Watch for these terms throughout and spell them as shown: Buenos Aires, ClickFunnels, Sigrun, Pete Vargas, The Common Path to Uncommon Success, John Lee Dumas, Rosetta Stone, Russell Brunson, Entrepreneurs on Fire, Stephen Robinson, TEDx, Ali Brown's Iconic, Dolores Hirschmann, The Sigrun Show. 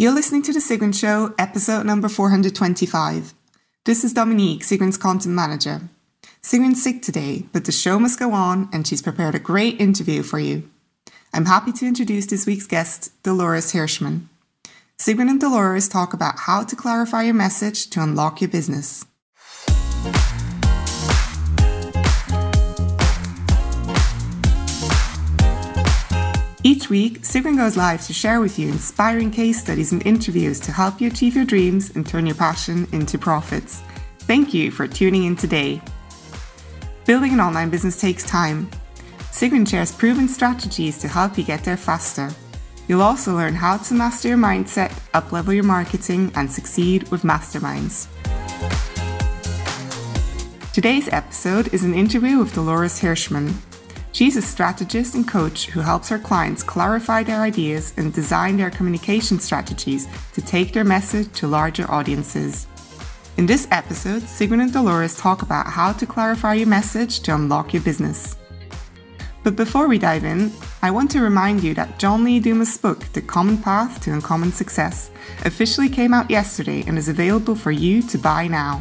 You're listening to The Sigrun Show, episode number 425. This is Dominique, Sigrun's content manager. Sigrun's sick today, but the show must go on, and she's prepared a great interview for you. I'm happy to introduce this week's guest, Dolores Hirschmann. Sigrun and Dolores talk about how to clarify your message to unlock your business. Each week, Sigrun goes live to share with you inspiring case studies and interviews to help you achieve your dreams and turn your passion into profits. Thank you for tuning in today. Building an online business takes time. Sigrun shares proven strategies to help you get there faster. You'll also learn how to master your mindset, uplevel your marketing, and succeed with masterminds. Today's episode is an interview with Dolores Hirschmann. She's a strategist and coach who helps her clients clarify their ideas and design their communication strategies to take their message to larger audiences. In this episode, Sigrun and Dolores talk about how to clarify your message to unlock your business. But before we dive in, I want to remind you that John Lee Dumas' book, The Common Path to Uncommon Success, officially came out yesterday and is available for you to buy now.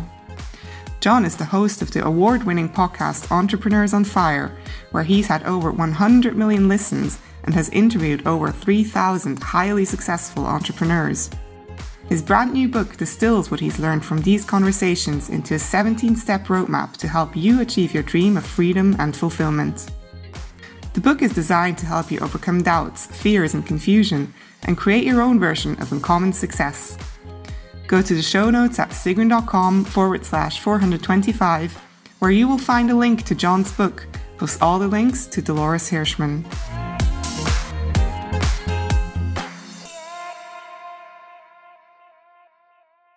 John is the host of the award-winning podcast Entrepreneurs on Fire, where he's had over 100 million listens and has interviewed over 3,000 highly successful entrepreneurs. His brand new book distills what he's learned from these conversations into a 17-step roadmap to help you achieve your dream of freedom and fulfillment. The book is designed to help you overcome doubts, fears, and confusion, and create your own version of uncommon success. Go to the show notes at sigrun.com/425, where you will find a link to John's book, plus all the links to Dolores Hirschmann.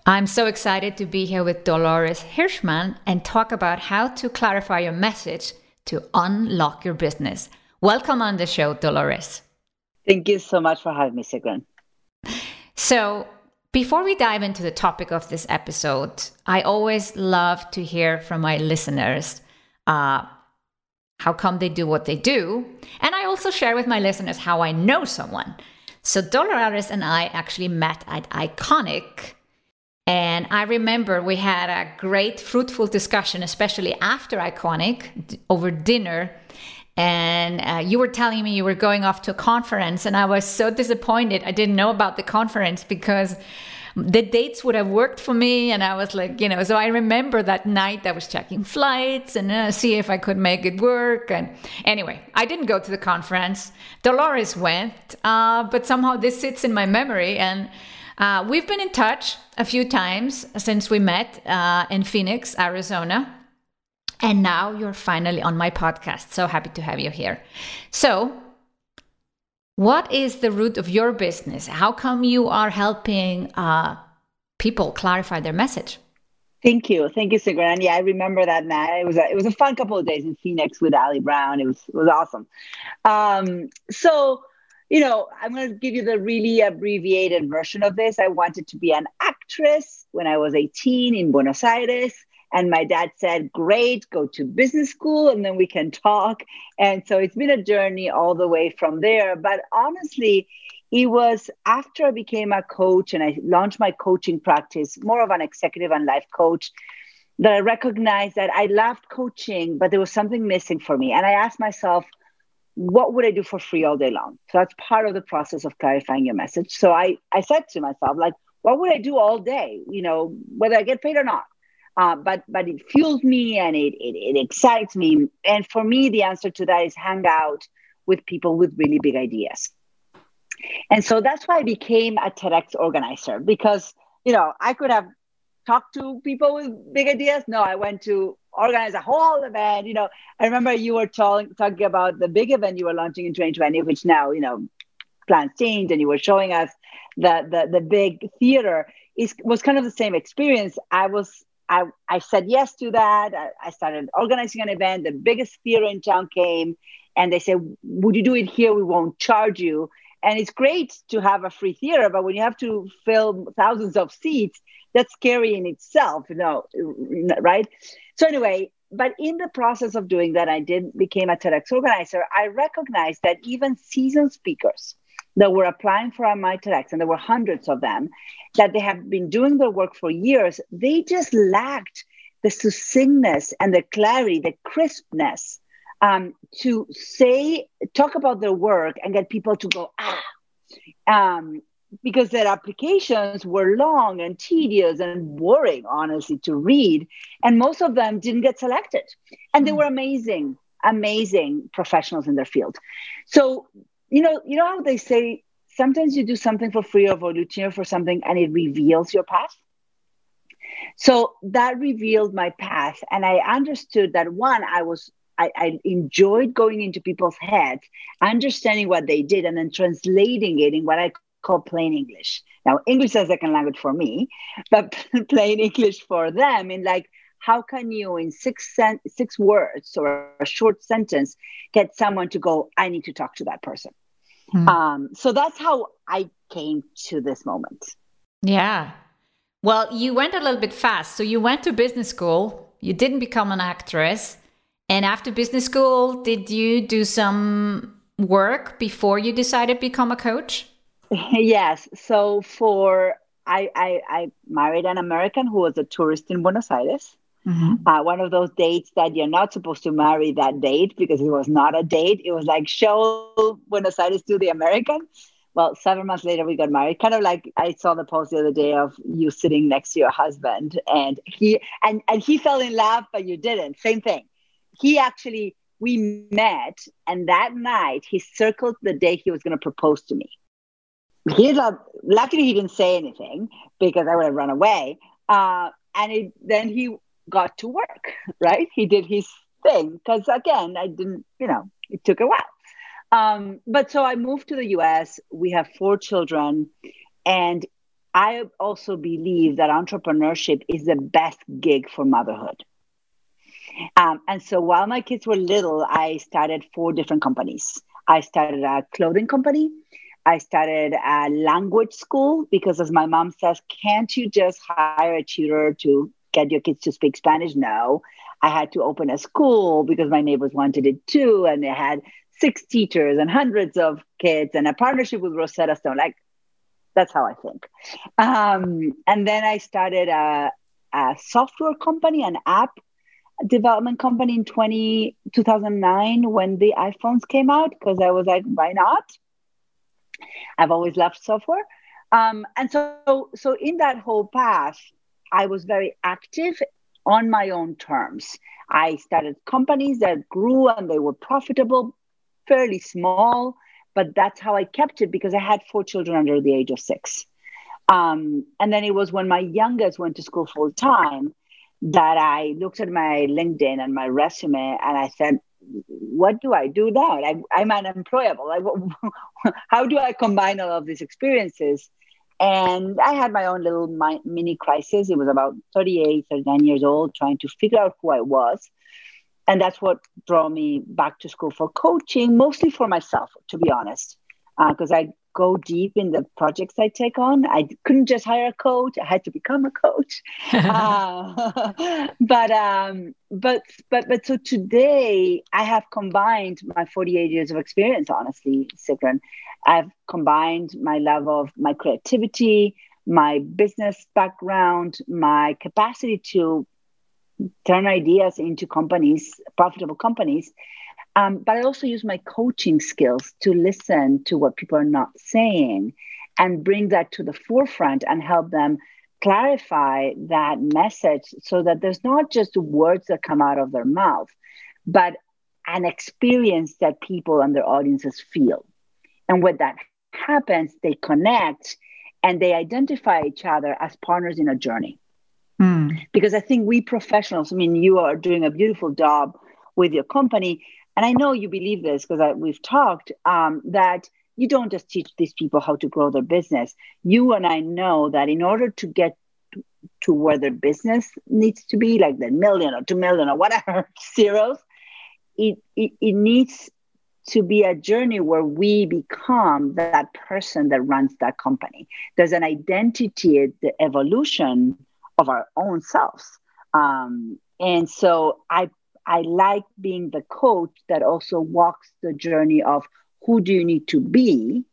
I'm so excited to be here with Dolores Hirschmann and talk about how to clarify your message to unlock your business. Welcome on the show, Dolores. Thank you so much for having me, Sigrun. So, before we dive into the topic of this episode, I always love to hear from my listeners how come they do what they do. And I also share with my listeners how I know someone. So Dolores and I actually met at Iconic. And I remember we had a great, fruitful discussion, especially after Iconic, over dinner. And you were telling me you were going off to a conference, and I was so disappointed. I didn't know about the conference because the dates would have worked for me. And I was like, so I remember that night I was checking flights and see if I could make it work. And anyway, I didn't go to the conference. Dolores went, but somehow this sits in my memory. And we've been in touch a few times since we met in Phoenix, Arizona. And now you're finally on my podcast. So happy to have you here. So what is the root of your business? How come you are helping people clarify their message? Thank you. Thank you, Sigrun. Yeah, I remember that night. It was a fun couple of days in Phoenix with Ali Brown. It was awesome. So, I'm going to give you the really abbreviated version of this. I wanted to be an actress when I was 18 in Buenos Aires. And my dad said, great, go to business school and then we can talk. And so it's been a journey all the way from there. But honestly, it was after I became a coach and I launched my coaching practice, more of an executive and life coach, that I recognized that I loved coaching, but there was something missing for me. And I asked myself, what would I do for free all day long? So that's part of the process of clarifying your message. So I said to myself, like, what would I do all day, whether I get paid or not? But it fuels me and it excites me. And for me, the answer to that is hang out with people with really big ideas. And so that's why I became a TEDx organizer because, I could have talked to people with big ideas. No, I went to organize a whole event. I remember you were talking about the big event you were launching in 2020, which now, plans change, and you were showing us the big theater. It was kind of the same experience. I said yes to that. I started organizing an event. The biggest theater in town came and they said, would you do it here? We won't charge you. And it's great to have a free theater, but when you have to fill thousands of seats, that's scary in itself, right? So anyway, but in the process of doing that, I became a TEDx organizer. I recognized that even seasoned speakers that were applying for my TEDx, and there were hundreds of them, that they have been doing their work for years. They just lacked the succinctness and the clarity, the crispness to say, talk about their work and get people to go, ah, because their applications were long and tedious and boring, honestly, to read. And most of them didn't get selected. And they were amazing, amazing professionals in their field. So, you know how they say, sometimes you do something for free or volunteer for something and it reveals your path. So that revealed my path. And I understood that one, I enjoyed going into people's heads, understanding what they did, and then translating it in what I call plain English. Now, English is a second language for me, but plain English for them. And like, how can you in six words or a short sentence get someone to go, I need to talk to that person. Mm. So that's how I came to this moment. Yeah. Well, you went a little bit fast. So you went to business school. You didn't become an actress. And after business school, did you do some work before you decided to become a coach? Yes. So I married an American who was a tourist in Buenos Aires. Mm-hmm. One of those dates that you're not supposed to marry that date because it was not a date. It was like, show Buenos Aires to the American. Well, 7 months later, we got married. Kind of like I saw the post the other day of you sitting next to your husband and he fell in love, but you didn't. Same thing. We met, and that night he circled the day he was going to propose to me. Luckily, he didn't say anything because I would have run away. Then he got to work, right? He did his thing because, again, I didn't, it took a while. But so I moved to the US. We have 4 children. And I also believe that entrepreneurship is the best gig for motherhood. And so while my kids were little, I started 4 different companies. I started a clothing company. I started a language school because, as my mom says, can't you just hire a tutor to get your kids to speak Spanish? No, I had to open a school because my neighbors wanted it too. And they had 6 teachers and hundreds of kids and a partnership with Rosetta Stone. Like, that's how I think. And then I started a software company, an app development company in 2009 when the iPhones came out, because I was like, why not? I've always loved software. And so in that whole path, I was very active on my own terms. I started companies that grew and they were profitable, fairly small, but that's how I kept it because I had 4 children under the age of 6. And then it was when my youngest went to school full time that I looked at my LinkedIn and my resume and I said, what do I do now? I'm unemployable. How do I combine all of these experiences? And I had my own little mini crisis. It was about 38, 39 years old, trying to figure out who I was. And that's what drew me back to school for coaching, mostly for myself, to be honest, because I go deep in the projects I take on. I couldn't just hire a coach. I had to become a coach. But so today I have combined my 48 years of experience, honestly, Sigrun. I've combined my love of my creativity, my business background, my capacity to turn ideas into companies, profitable companies. But I also use my coaching skills to listen to what people are not saying and bring that to the forefront and help them clarify that message so that there's not just words that come out of their mouth, but an experience that people and their audiences feel. And when that happens, they connect and they identify each other as partners in a journey. Mm. Because I think we professionals, you are doing a beautiful job with your company. And I know you believe this because we've talked that you don't just teach these people how to grow their business. You and I know that in order to get to where their business needs to be, like the million or 2 million or whatever zeros, it needs to be a journey where we become that person that runs that company. There's an identity, the evolution of our own selves. And so I like being the coach that also walks the journey of who do you need to be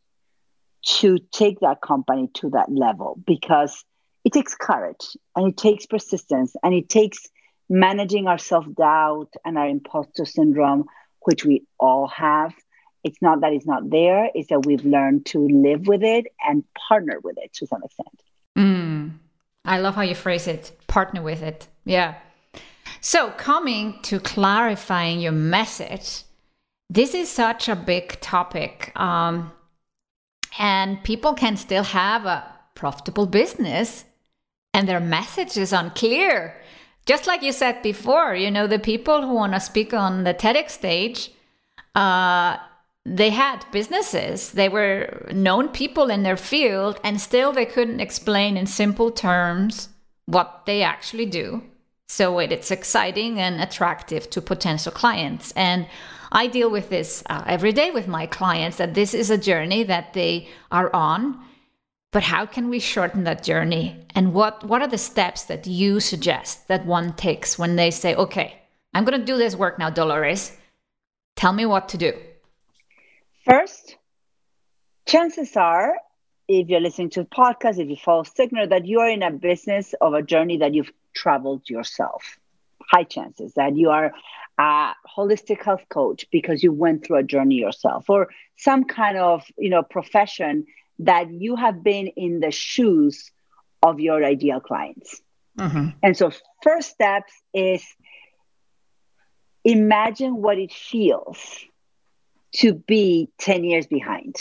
to take that company to that level, because it takes courage and it takes persistence and it takes managing our self-doubt and our imposter syndrome, which we all have. It's not that it's not there. It's that we've learned to live with it and partner with it to some extent. I love how you phrase it. Partner with it. Yeah. So coming to clarifying your message, this is such a big topic. And people can still have a profitable business and their message is unclear. Just like you said before, you know, the people who want to speak on the TEDx stage, they had businesses, they were known people in their field, and still they couldn't explain in simple terms what they actually do. So it's exciting and attractive to potential clients. And I deal with this every day with my clients, that this is a journey that they are on, but how can we shorten that journey? And what are the steps that you suggest that one takes when they say, okay, I'm going to do this work now, Dolores, tell me what to do? First, chances are, if you're listening to a podcast, if you follow Sigrun, that you are in a business of a journey that you've traveled yourself. High chances that you are a holistic health coach because you went through a journey yourself, or some kind of, you know, profession that you have been in the shoes of your ideal clients. Mm-hmm. And so first steps is imagine what it feels to be 10 years behind,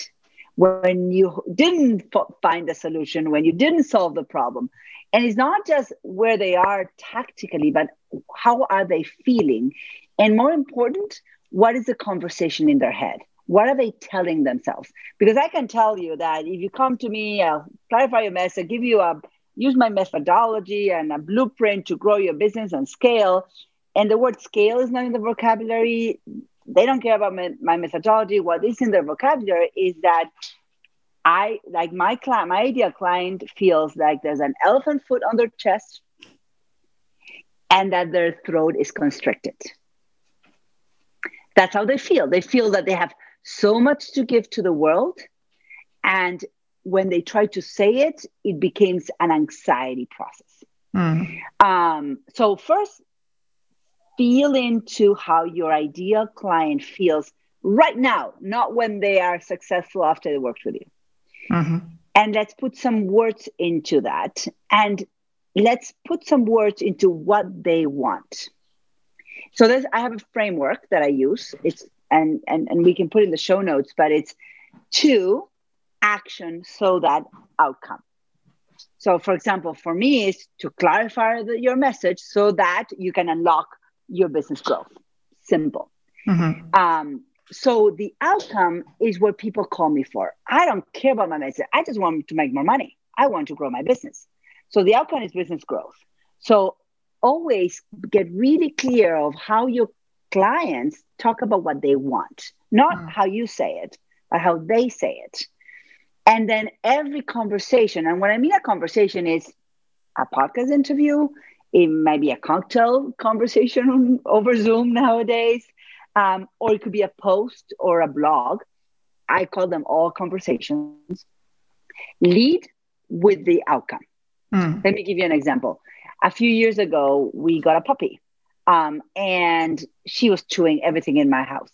when you didn't find the solution, when you didn't solve the problem. And it's not just where they are tactically, but how are they feeling? And more important, what is the conversation in their head? What are they telling themselves? Because I can tell you that if you come to me, I'll clarify your message, give you use my methodology and a blueprint to grow your business and scale. And the word scale is not in the vocabulary. They don't care about my methodology. What is in their vocabulary is that my ideal client feels like there's an elephant foot on their chest and that their throat is constricted. That's how they feel. They feel that they have so much to give to the world. And when they try to say it, it becomes an anxiety process. Mm-hmm. So first, feel into how your ideal client feels right now, not when they are successful after they worked with you. Mm-hmm. And let's put some words into that. And let's put some words into what they want. So I have a framework that I use. It's and we can put in the show notes, but it's to action so that outcome. So for example, for me is to clarify your message so that you can unlock your business growth. Simple. Mm-hmm. So the outcome is what people call me for. I don't care about my message. I just want to make more money. I want to grow my business. So the outcome is business growth. So always get really clear of how your clients talk about what they want, not how you say it, but how they say it. And then every conversation, and when I mean a conversation is a podcast interview, it might be a cocktail conversation over Zoom nowadays, or it could be a post or a blog. I call them all conversations. Lead with the outcome. Mm. Let me give you an example. A few years ago, we got a puppy, and she was chewing everything in my house.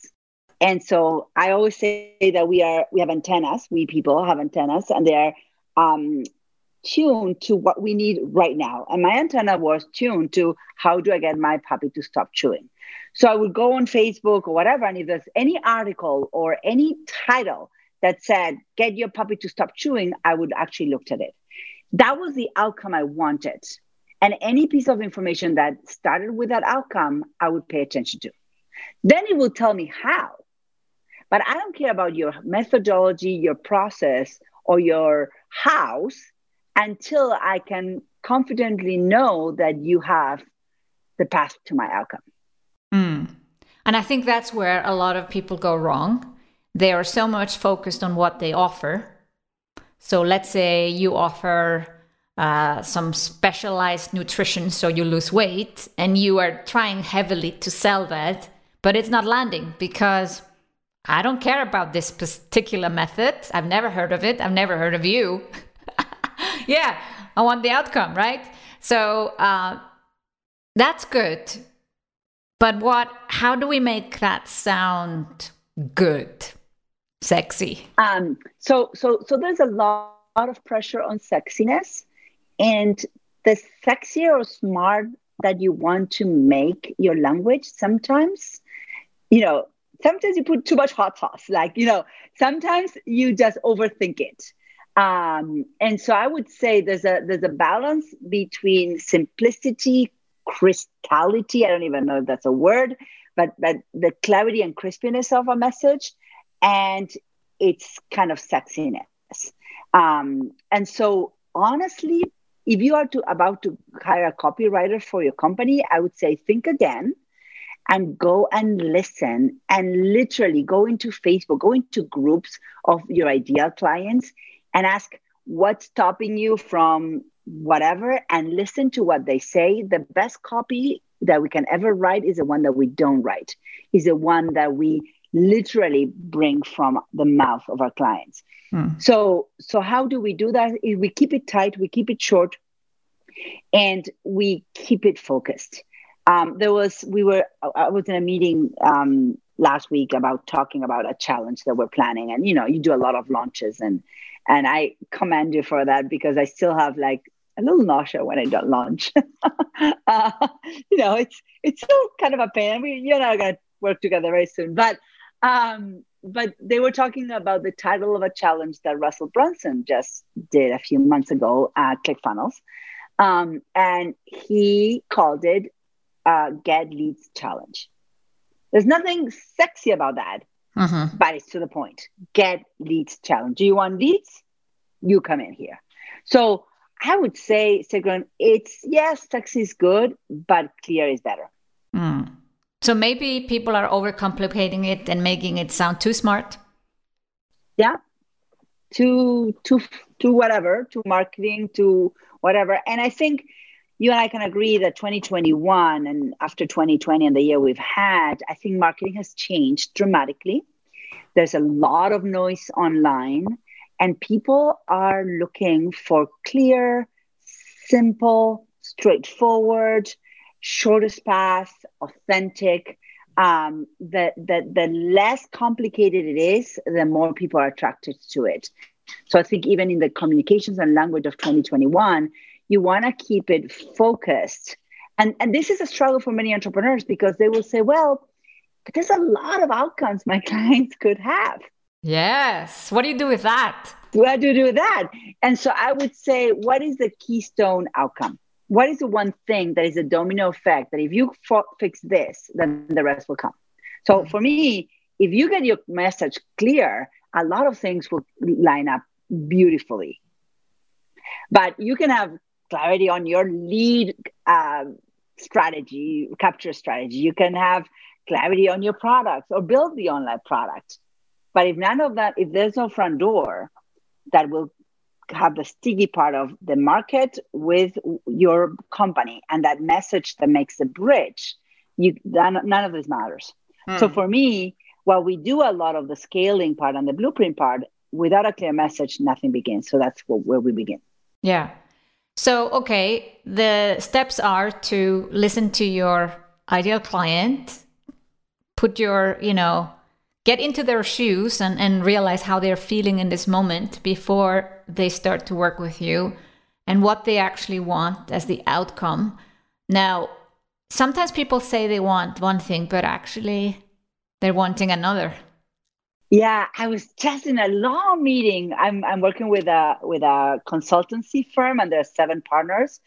And so I always say that we have antennas. We people have antennas, and they are tuned to what we need right now. And my antenna was tuned to how do I get my puppy to stop chewing? So I would go on Facebook or whatever, and if there's any article or any title that said, get your puppy to stop chewing, I would actually look at it. That was the outcome I wanted. And any piece of information that started with that outcome, I would pay attention to. Then it will tell me how. But I don't care about your methodology, your process, or your house, until I can confidently know that you have the path to my outcome. Mm. And I think that's where a lot of people go wrong. They are so much focused on what they offer. So let's say you offer some specialized nutrition so you lose weight, and you are trying heavily to sell that, but it's not landing because I don't care about this particular method. I've never heard of it. I've never heard of you. Yeah, I want the outcome, right? So that's good. But how do we make that sound good, sexy? So there's a lot of pressure on sexiness. And the sexy or smart that you want to make your language, sometimes you put too much hot sauce. Sometimes you just overthink it. And so I would say there's a balance between simplicity, crystality. I don't even know if that's a word, but the clarity and crispiness of a message and its kind of sexiness. And so honestly, if you are about to hire a copywriter for your company, I would say think again and go and listen and literally go into Facebook, go into groups of your ideal clients and ask what's stopping you from whatever and listen to what they say. The best copy that we can ever write is the one that we don't write, is the one that we literally bring from the mouth of our clients. Mm. So how do we do that? We keep it tight, we keep it short, and we keep it focused. I was in a meeting last week about talking about a challenge that we're planning, and you do a lot of launches, and I commend you for that because I still have a little nausea when I don't launch. It's still kind of a pain. You're not gonna work together very soon, but they were talking about the title of a challenge that Russell Brunson just did a few months ago at ClickFunnels, and he called it Get Leads Challenge. There's nothing sexy about that, but it's to the point. Get Leads Challenge. Do you want leads? You come in here. So I would say, Sigrun, sexy is good, but clear is better. Mm. So maybe people are overcomplicating it and making it sound too smart. Yeah. To whatever, to marketing, to whatever. And I think you and I can agree that 2021 and after 2020 and the year we've had, I think marketing has changed dramatically. There's a lot of noise online and people are looking for clear, simple, straightforward, shortest path, authentic. The less complicated it is, the more people are attracted to it. So I think even in the communications and language of 2021, you want to keep it focused. And this is a struggle for many entrepreneurs because they will say, well, but there's a lot of outcomes my clients could have. Yes. What do you do with that? What do you do with that? And so I would say, what is the keystone outcome? What is the one thing that is a domino effect that if you fix this, then the rest will come? So for me, if you get your message clear, a lot of things will line up beautifully. But you can have clarity on your lead strategy, capture strategy. You can have clarity on your products or build the online product. But if none of that, if there's no front door, that will have the sticky part of the market with your company and that message that makes the bridge, none of this matters. Mm. So for me, while we do a lot of the scaling part and the blueprint part, without a clear message, nothing begins. So that's where we begin. Yeah. So, okay, the steps are to listen to your ideal client, put your, get into their shoes and realize how they're feeling in this moment before they start to work with you and what they actually want as the outcome. Now, sometimes people say they want one thing, but actually they're wanting another. Yeah, I was just in a long meeting. I'm working with a consultancy firm, and there are 7 partners.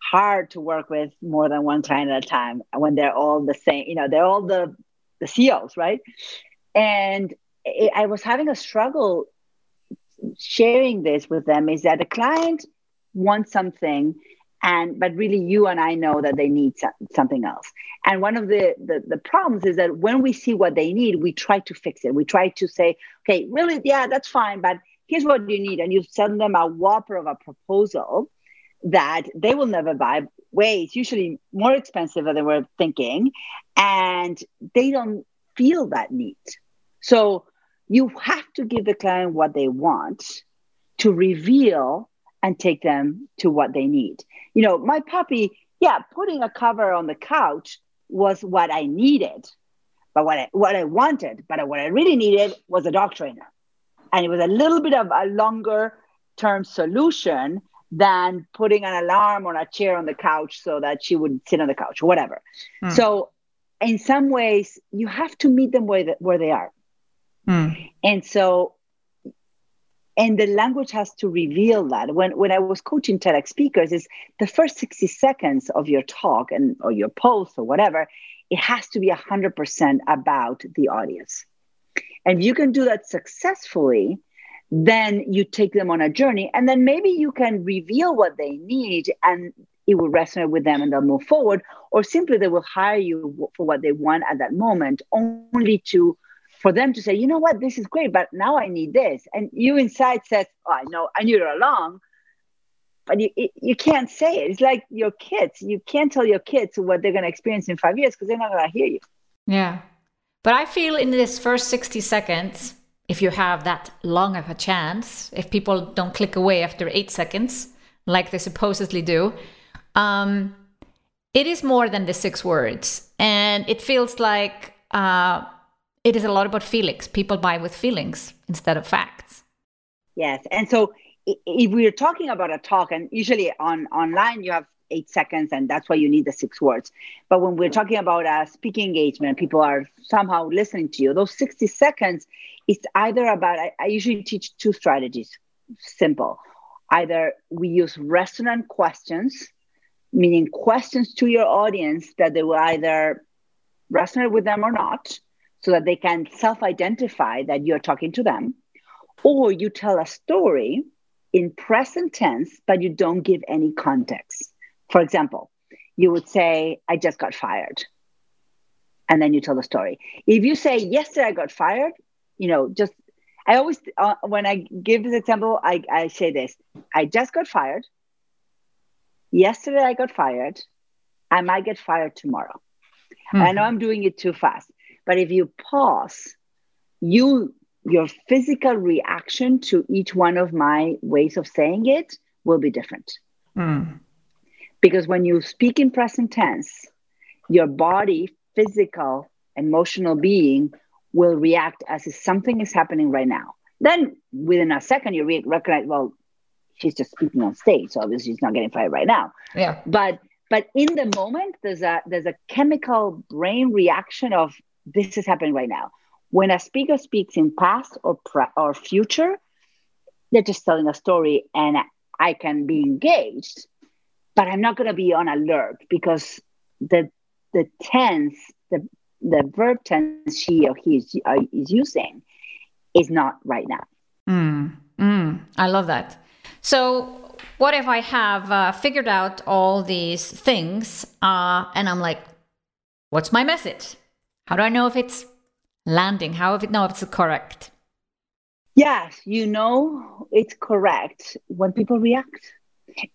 Hard to work with more than one client at a time when they're all the same. They're all the CEOs, right? And I was having a struggle sharing this with them. Is that a client wants something, but really you and I know that they need something else. And one of the problems is that when we see what they need, we try to fix it. We try to say, okay, really, yeah, that's fine, but here's what you need. And you send them a whopper of a proposal that they will never buy. Way, it's usually more expensive than they were thinking. And they don't feel that need. So you have to give the client what they want to reveal and take them to what they need. You know, my puppy, yeah, putting a cover on the couch was what I needed, but what I wanted, but what I really needed was a dog trainer. And it was a little bit of a longer term solution than putting an alarm on a chair on the couch so that she would sit on the couch or whatever. Mm. So in some ways, you have to meet them where they are. Mm. And so, and the language has to reveal that. When I was coaching TEDx speakers, is the first 60 seconds of your talk and or your post or whatever, it has to be 100% about the audience. And you can do that successfully, then you take them on a journey, and then maybe you can reveal what they need and it will resonate with them and they'll move forward, or simply they will hire you for what they want at that moment, only to for them to say, you know what, this is great, but now I need this. And you inside says, oh, I know, I knew it all along, but you can't say it. It's like your kids. You can't tell your kids what they're going to experience in 5 years because they're not going to hear you. Yeah. But I feel in this first 60 seconds, if you have that long of a chance, if people don't click away after 8 seconds, like they supposedly do, it is more than the 6 words. And it feels like it is a lot about feelings. People buy with feelings instead of facts. Yes. And so if we're talking about a talk, and usually online you have 8 seconds, and that's why you need the 6 words. But when we're talking about a speaking engagement, people are somehow listening to you. Those 60 seconds, it's either about, I usually teach 2 strategies, simple. Either we use resonant questions, meaning questions to your audience that they will either resonate with them or not, so that they can self-identify that you're talking to them, or you tell a story in present tense, but you don't give any context. For example, you would say, I just got fired. And then you tell the story. If you say, yesterday I got fired, you know, just, I always, when I give this example, I say this, I just got fired. Yesterday I got fired. I might get fired tomorrow. Mm-hmm. I know I'm doing it too fast. But if you pause, your physical reaction to each one of my ways of saying it will be different. Mm. Because when you speak in present tense, your body, physical, emotional being will react as if something is happening right now. Then within a second, you recognize, well, she's just speaking on stage, so obviously she's not getting fired right now. Yeah. But in the moment, there's a chemical brain reaction of this is happening right now. When a speaker speaks in past or future, they're just telling a story, and I can be engaged, but I'm not going to be on alert because the tense, the verb tense she or he is using is not right now. I love that. So what if I have figured out all these things and I'm like, what's my message? How do I know if it's landing? How do I know if it's correct? Yes, you know it's correct when people react.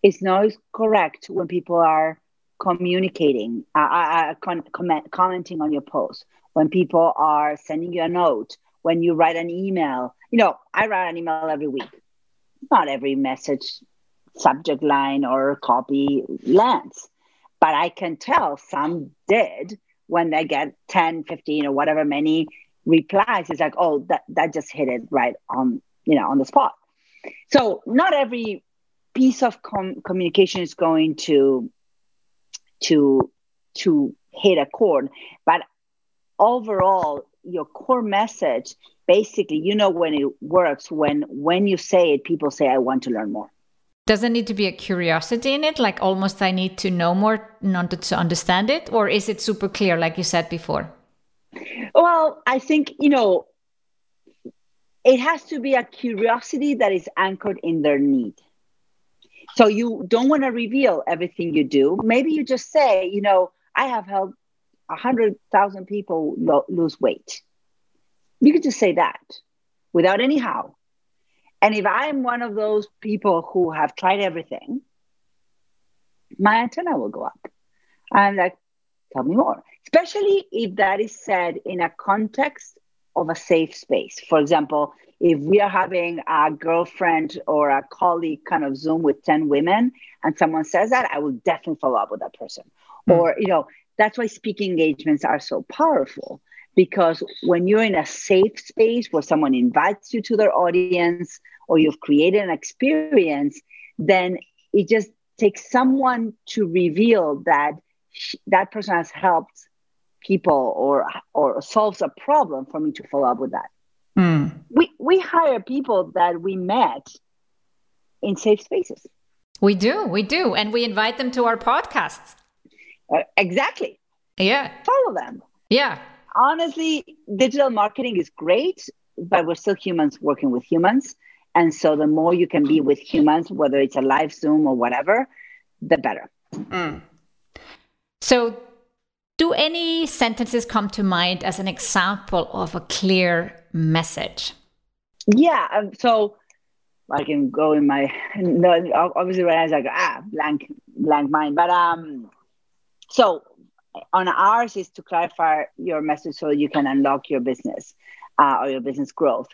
It's not correct when people are communicating, commenting on your post, when people are sending you a note, when you write an email. You know, I write an email every week. Not every message, subject line, or copy lands. But I can tell some did when they get 10, 15, or whatever many replies. It's like, oh, that just hit it right on, you know, on the spot. So not every piece of communication is going to hit a chord, but overall, your core message, basically, you know, when it works, when you say it, people say, I want to learn more. Does it need to be a curiosity in it? Like almost I need to know more in order to understand it? Or is it super clear, like you said before? Well, I think, you know, it has to be a curiosity that is anchored in their need. So you don't want to reveal everything you do. Maybe you just say, you know, I have helped 100,000 people lose weight. You could just say that without any how. And if I'm one of those people who have tried everything, my antenna will go up. I'm like, tell me more. Especially if that is said in a context of a safe space. For example, if we are having a girlfriend or a colleague kind of Zoom with 10 women and someone says that, I will definitely follow up with that person. Mm. Or, you know, that's why speaking engagements are so powerful, because when you're in a safe space where someone invites you to their audience or you've created an experience, then it just takes someone to reveal that that person has helped people or solves a problem for me to follow up with that. Mm. We hire people that we met in safe spaces. We do. And we invite them to our podcasts. Exactly. Yeah. Follow them. Yeah. Honestly, digital marketing is great, but we're still humans working with humans. And so the more you can be with humans, whether it's a live Zoom or whatever, the better. Mm. So do any sentences come to mind as an example of a clear message? Yeah. So I can go in my, obviously when I was like, blank mind. But so on ours is to clarify your message so you can unlock your business or your business growth.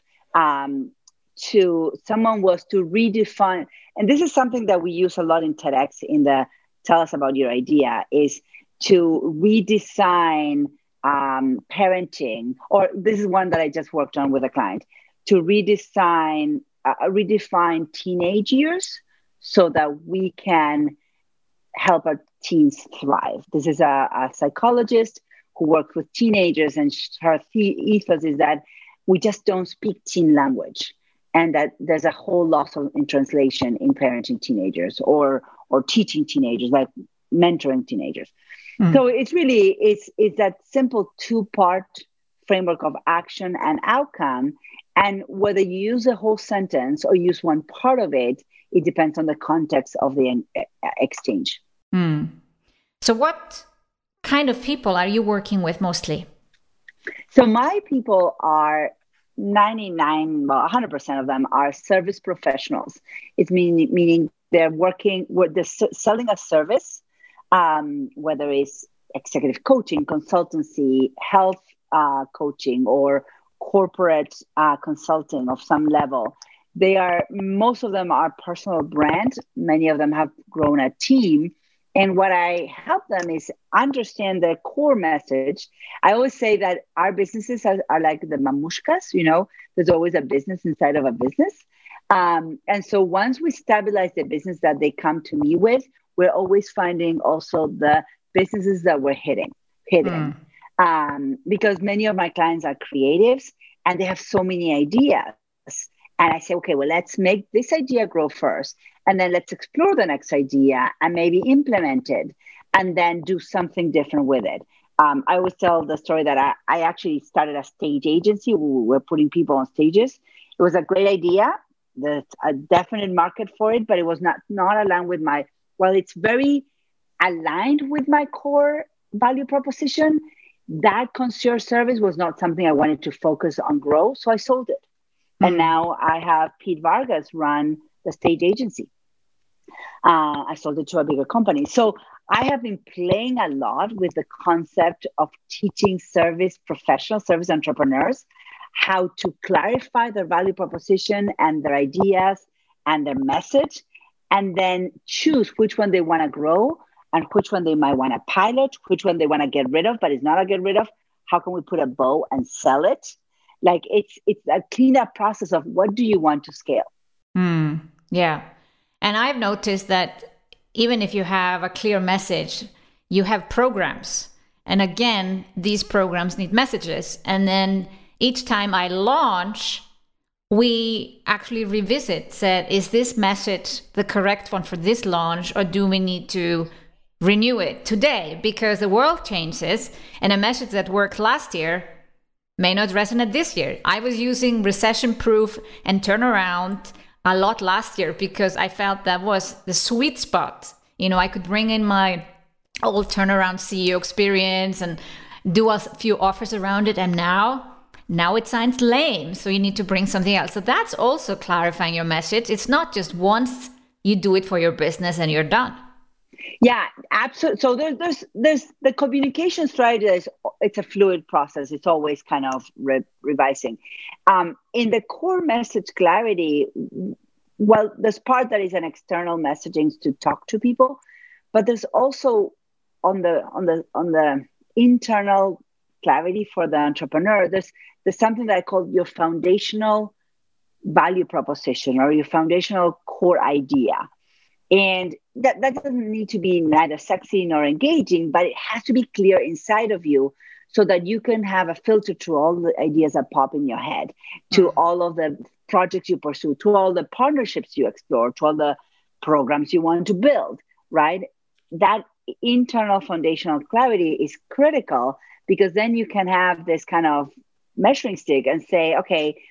To someone was to redefine, and this is something that we use a lot in TEDx in the tell us about your idea, is to redesign parenting, or this is one that I just worked on with a client, to redefine teenage years so that we can help our teens thrive. This is a psychologist who works with teenagers, and her ethos is that we just don't speak teen language, and that there's a whole loss in translation in parenting teenagers or teaching teenagers, like mentoring teenagers. Mm. So it's really, it's that simple two-part framework of action and outcome. And whether you use a whole sentence or use one part of it, it depends on the context of the exchange. Mm. So what kind of people are you working with mostly? So my people are 100% of them are service professionals. It's meaning they're working, they're selling a service, whether it's executive coaching, consultancy, health coaching, or corporate consulting of some level. Most of them are personal brand. Many of them have grown a team. And what I help them is understand their core message. I always say that our businesses are like the mamushkas, you know, there's always a business inside of a business. And so once we stabilize the business that they come to me with, we're always finding also the businesses that we're hitting. Mm. Because many of my clients are creatives and they have so many ideas. And I say, okay, well, let's make this idea grow first. And then let's explore the next idea and maybe implement it and then do something different with it. I always tell the story that I actually started a stage agency. We were putting people on stages. It was a great idea. There's a definite market for it, but it was not aligned with it's very aligned with my core value proposition. That concierge service was not something I wanted to focus on growth. So I sold it. Mm-hmm. And now I have Pete Vargas run the stage agency. I sold it to a bigger company. So I have been playing a lot with the concept of teaching service professionals, service entrepreneurs, how to clarify their value proposition and their ideas and their message, and then choose which one they want to grow and which one they might want to pilot, which one they want to get rid of, but it's not a get rid of. How can we put a bow and sell it? Like it's a cleanup process of what do you want to scale? Mm, yeah. And I've noticed that even if you have a clear message, you have programs. And again, these programs need messages. And then each time I launch, we actually revisit, said, is this message the correct one for this launch? Or do we need to renew it today? Because the world changes and a message that worked last year may not resonate this year. I was using recession-proof and turnaround a lot last year because I felt that was the sweet spot. You know, I could bring in my old turnaround CEO experience and do a few offers around it. And now it sounds lame. So you need to bring something else. So that's also clarifying your message. It's not just once you do it for your business and you're done. Yeah, absolutely. So there's the communication strategy. It's a fluid process. It's always kind of revising. In the core message clarity, well, there's part that is an external messaging to talk to people, but there's also on the internal clarity for the entrepreneur. There's something that I call your foundational value proposition or your foundational core idea. And that doesn't need to be neither sexy nor engaging, but it has to be clear inside of you so that you can have a filter to all the ideas that pop in your head, to all of the projects you pursue, to all the partnerships you explore, to all the programs you want to build, right? That internal foundational clarity is critical because then you can have this kind of measuring stick and say, okay,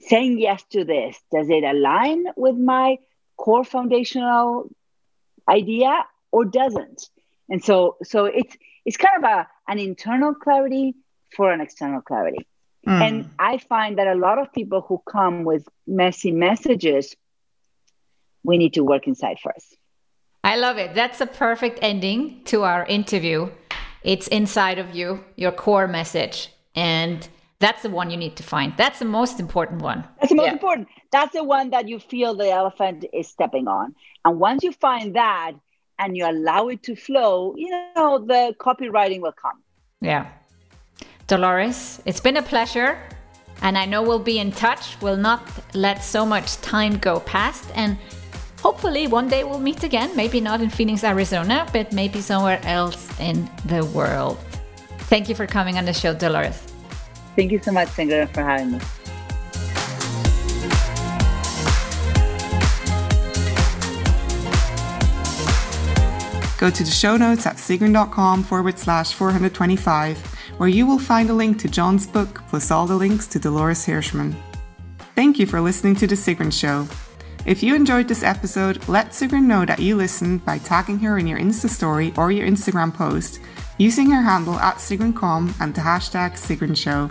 saying yes to this, does it align with my core foundational idea or doesn't? And so it's kind of an internal clarity for an external clarity. And I find that a lot of people who come with messy messages, we need to work inside first. I love it. That's a perfect ending to our interview. It's inside of you, your core message. And that's the one you need to find. That's the most important one. That's the most important. That's the one that you feel the elephant is stepping on. And once you find that and you allow it to flow, you know, the copywriting will come. Yeah. Dolores, it's been a pleasure. And I know we'll be in touch. We'll not let so much time go past. And hopefully one day we'll meet again. Maybe not in Phoenix, Arizona, but maybe somewhere else in the world. Thank you for coming on the show, Dolores. Thank you so much, Sigrun, for having me. Go to the show notes at sigrun.com/425, where you will find a link to John's book, plus all the links to Dolores Hirschmann. Thank you for listening to The Sigrun Show. If you enjoyed this episode, let Sigrun know that you listened by tagging her in your Insta story or your Instagram post, using her handle @SigrunCom and the hashtag #SigrunShow.